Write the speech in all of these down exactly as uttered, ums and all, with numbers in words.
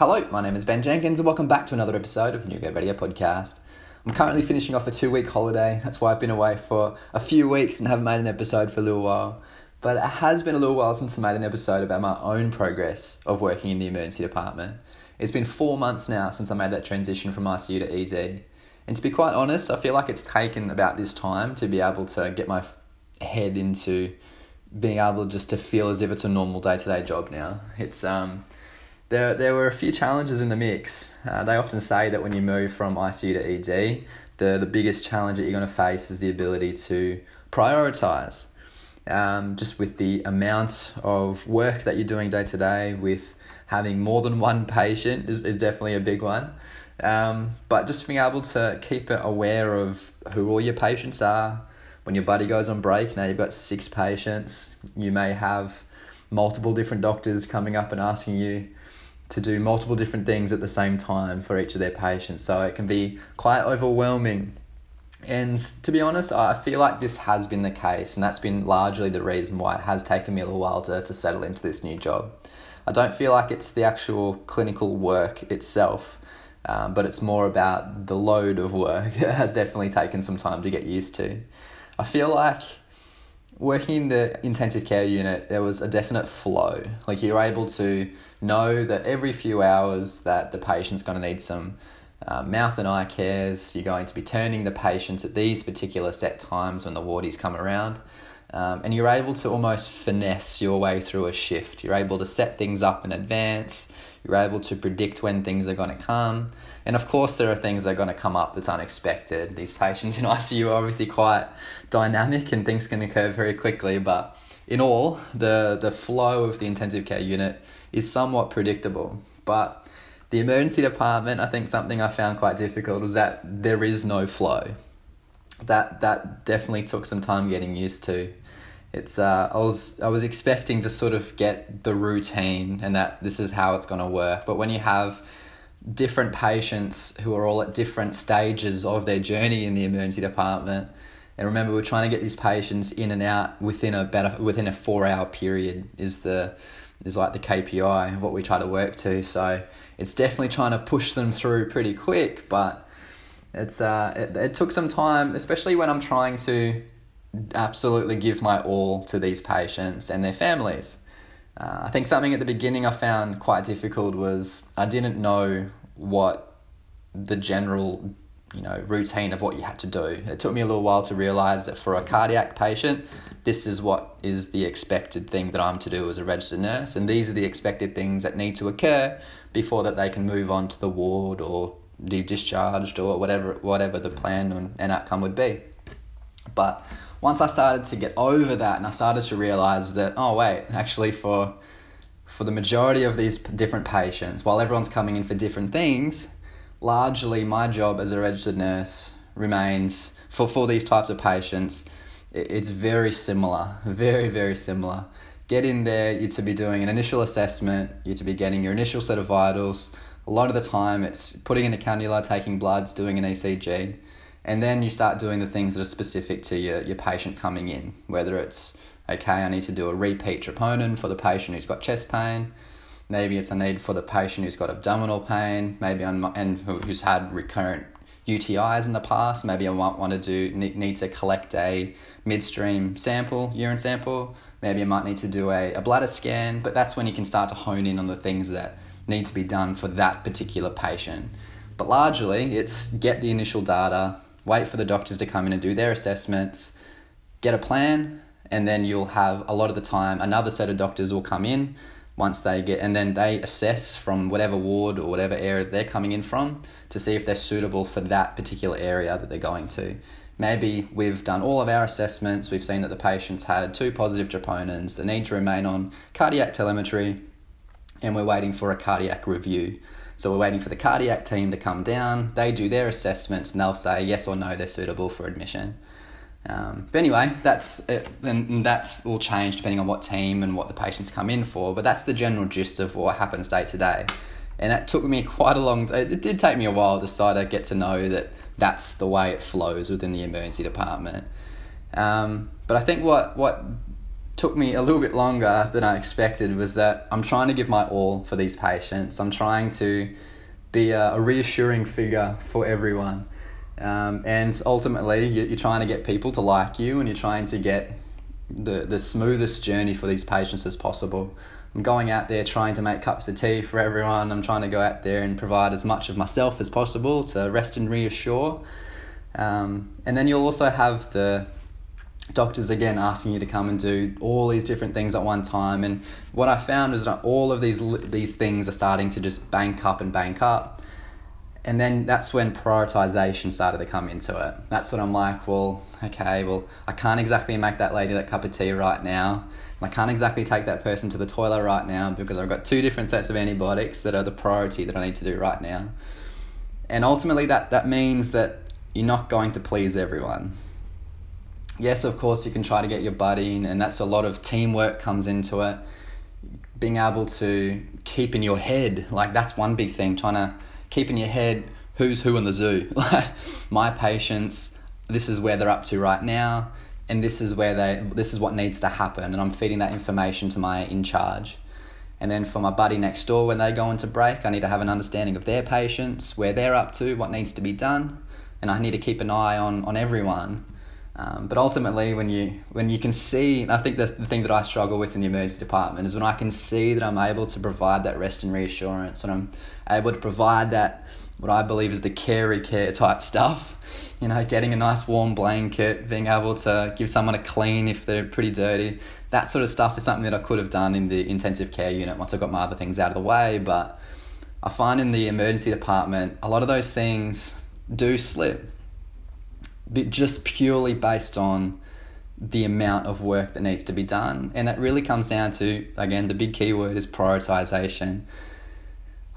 Hello, my name is Ben Jenkins and welcome back to another episode of the Nugget Radio Podcast. I'm currently finishing off a two-week holiday. That's why I've been away for a few weeks and haven't made an episode for a little while. But it has been a little while since I made an episode about my own progress of working in the emergency department. It's been four months now since I made that transition from I C U to E D. And to be quite honest, I feel like it's taken about this time to be able to get my head into being able just to feel as if it's a normal day-to-day job now. It's um. There there were a few challenges in the mix. Uh, they often say that when you move from I C U to E D, the, the biggest challenge that you're going to face is the ability to prioritise. Um, just with the amount of work that you're doing day to day, with having more than one patient is, is definitely a big one. Um, but just being able to keep it aware of who all your patients are. When your buddy goes on break, now you've got six patients. You may have multiple different doctors coming up and asking you to do multiple different things at the same time for each of their patients. So it can be quite overwhelming. And to be honest, I feel like this has been the case, and that's been largely the reason why it has taken me a little while to, to settle into this new job. I don't feel like it's the actual clinical work itself, um, but it's more about the load of work. It has definitely taken some time to get used to. I feel like working in the intensive care unit, there was a definite flow. Like, you're able to know that every few hours that the patient's going to need some uh, mouth and eye cares. You're going to be turning the patients at these particular set times when the wardies come around. Um, and you're able to almost finesse your way through a shift. You're able to set things up in advance. You're able to predict when things are going to come. And of course, there are things that are going to come up that's unexpected. These patients in I C U are obviously quite dynamic and things can occur very quickly. But in all, the, the flow of the intensive care unit is somewhat predictable. But the emergency department, I think something I found quite difficult was that there is no flow. That that definitely took some time getting used to. It's uh, I was I was expecting to sort of get the routine and that this is how it's going to work. But when you have different patients who are all at different stages of their journey in the emergency department, and remember, we're trying to get these patients in and out within a better within a four hour period is the is like the K P I of what we try to work to. So it's definitely trying to push them through pretty quick, but it's uh it, it took some time, especially when I'm trying to absolutely give my all to these patients and their families. Uh, I think something at the beginning I found quite difficult was I didn't know what the general, you know, routine of what you had to do. It took me a little while to realise that for a cardiac patient, this is what is the expected thing that I'm to do as a registered nurse, and these are the expected things that need to occur before that they can move on to the ward or be discharged or whatever whatever the plan and outcome would be. But once I started to get over that and I started to realise that, oh wait, actually for for the majority of these different patients, while everyone's coming in for different things, largely my job as a registered nurse remains, for, for these types of patients, it, it's very similar, very, very similar. Get in there, you're to be doing an initial assessment, you're to be getting your initial set of vitals. A lot of the time it's putting in a cannula, taking bloods, doing an E C G. And then you start doing the things that are specific to your, your patient coming in, whether it's, okay, I need to do a repeat troponin for the patient who's got chest pain. Maybe it's a need for the patient who's got abdominal pain, maybe I'm, and who's had recurrent U T Is in the past. Maybe I might want to do need to collect a midstream sample, urine sample. Maybe I might need to do a, a bladder scan. But that's when you can start to hone in on the things that need to be done for that particular patient. But largely, it's get the initial data, wait for the doctors to come in and do their assessments, get a plan, and then you'll have a lot of the time another set of doctors will come in once they get, and then they assess from whatever ward or whatever area they're coming in from to see if they're suitable for that particular area that they're going to. Maybe we've done all of our assessments, we've seen that the patient's had two positive troponins, they need to remain on cardiac telemetry, and we're waiting for a cardiac review. So we're waiting for the cardiac team to come down, they do their assessments, and they'll say yes or no, they're suitable for admission. Um, but anyway, that's it, and that's all changed depending on what team and what the patients come in for, but that's the general gist of what happens day to day. And that took me quite a long time. It did take me a while to sort of get to know that that's the way it flows within the emergency department. Um, but I think what what took me a little bit longer than I expected was that I'm trying to give my all for these patients. I'm trying to be a, a reassuring figure for everyone. Um, and ultimately, you're trying to get people to like you, and you're trying to get the, the smoothest journey for these patients as possible. I'm going out there trying to make cups of tea for everyone. I'm trying to go out there and provide as much of myself as possible to rest and reassure. Um, and then you'll also have the doctors again asking you to come and do all these different things at one time. And what I found is that all of these these things are starting to just bank up and bank up. And then that's when prioritization started to come into it. That's when I'm like, well, okay, well, I can't exactly make that lady that cup of tea right now. And I can't exactly take that person to the toilet right now because I've got two different sets of antibiotics that are the priority that I need to do right now. And ultimately that, that means that you're not going to please everyone. Yes, of course, you can try to get your buddy in, and that's a lot of teamwork comes into it. Being able to keep in your head, like that's one big thing, trying to keep in your head who's who in the zoo. Like my patients, this is where they're up to right now, and this is where they, this is what needs to happen, and I'm feeding that information to my in charge. And then for my buddy next door, when they go into break, I need to have an understanding of their patients, where they're up to, what needs to be done, and I need to keep an eye on on everyone. Um, but ultimately, when you when you can see, I think the, the thing that I struggle with in the emergency department is when I can see that I'm able to provide that rest and reassurance, when I'm able to provide that, what I believe is the carey care type stuff, you know, getting a nice warm blanket, being able to give someone a clean if they're pretty dirty, that sort of stuff is something that I could have done in the intensive care unit once I got my other things out of the way. But I find in the emergency department, a lot of those things do slip. But just purely based on the amount of work that needs to be done. And that really comes down to, again, the big key word is prioritization.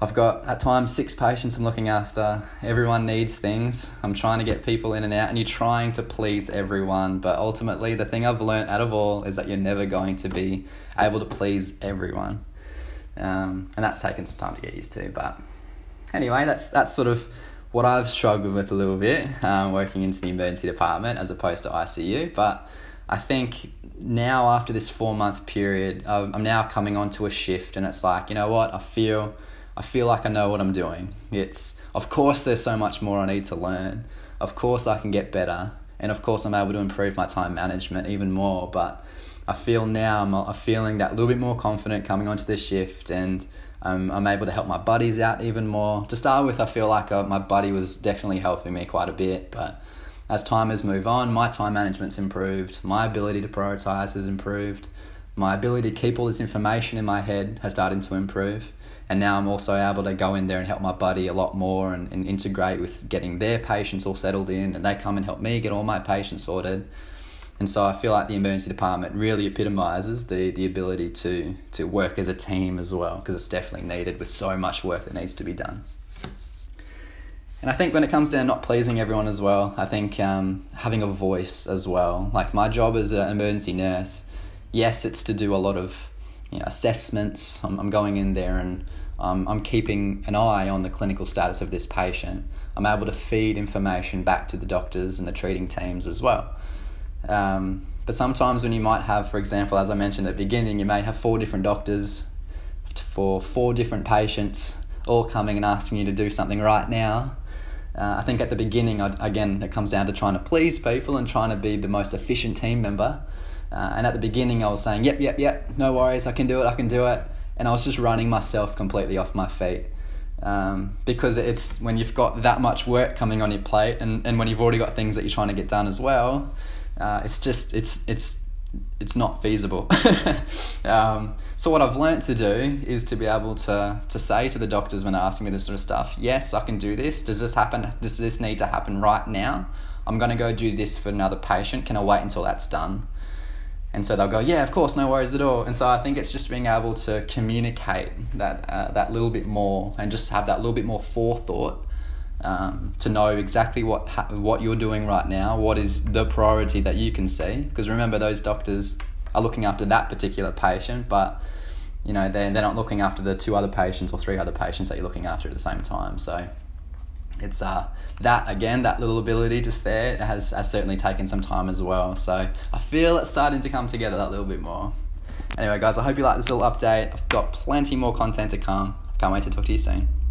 I've got at times six patients I'm looking after. Everyone needs things. I'm trying to get people in and out, and you're trying to please everyone. But ultimately, the thing I've learned out of all is that you're never going to be able to please everyone. Um, and that's taken some time to get used to. But anyway, that's that's sort of what I've struggled with a little bit um, working into the emergency department as opposed to I C U. But I think now after this four month period, I'm now coming onto a shift, and it's like, you know what, I feel I feel like I know what I'm doing. It's, of course there's so much more I need to learn. Of course I can get better. And of course I'm able to improve my time management even more. But I feel now I'm, I'm feeling that little bit more confident coming onto this shift, and Um, I'm able to help my buddies out even more. To start with, I feel like uh, my buddy was definitely helping me quite a bit, but as time has moved on, my time management's improved, my ability to prioritise has improved, my ability to keep all this information in my head has started to improve, and now I'm also able to go in there and help my buddy a lot more and, and integrate with getting their patients all settled in, and they come and help me get all my patients sorted. And so I feel like the emergency department really epitomises the, the ability to, to work as a team as well, because it's definitely needed with so much work that needs to be done. And I think when it comes to not pleasing everyone as well, I think um, having a voice as well. Like my job as an emergency nurse, yes, it's to do a lot of, you know, assessments. I'm, I'm going in there and um, I'm keeping an eye on the clinical status of this patient. I'm able to feed information back to the doctors and the treating teams as well. Um, but sometimes when you might have, for example, as I mentioned at the beginning, you may have four different doctors for four different patients all coming and asking you to do something right now. Uh, I think at the beginning, I, again, it comes down to trying to please people and trying to be the most efficient team member. Uh, and at the beginning, I was saying, yep, yep, yep, no worries, I can do it, I can do it. And I was just running myself completely off my feet. Um, because it's when you've got that much work coming on your plate, and, and when you've already got things that you're trying to get done as well, Uh, it's just, it's, it's, it's not feasible. um, so what I've learned to do is to be able to, to say to the doctors when they're asking me this sort of stuff, yes, I can do this. Does this happen? Does this need to happen right now? I'm going to go do this for another patient. Can I wait until that's done? And so they'll go, yeah, of course, no worries at all. And so I think it's just being able to communicate that, uh, that little bit more, and just have that little bit more forethought. Um, to know exactly what ha- what you're doing right now, what is the priority that you can see, because remember those doctors are looking after that particular patient, but you know they're, they're not looking after the two other patients or three other patients that you're looking after at the same time. So it's uh, that again, that little ability just there has, has certainly taken some time as well. So I feel it's starting to come together that little bit more. Anyway, guys, I hope you like this little update. I've got plenty more content to come. Can't wait to talk to you soon.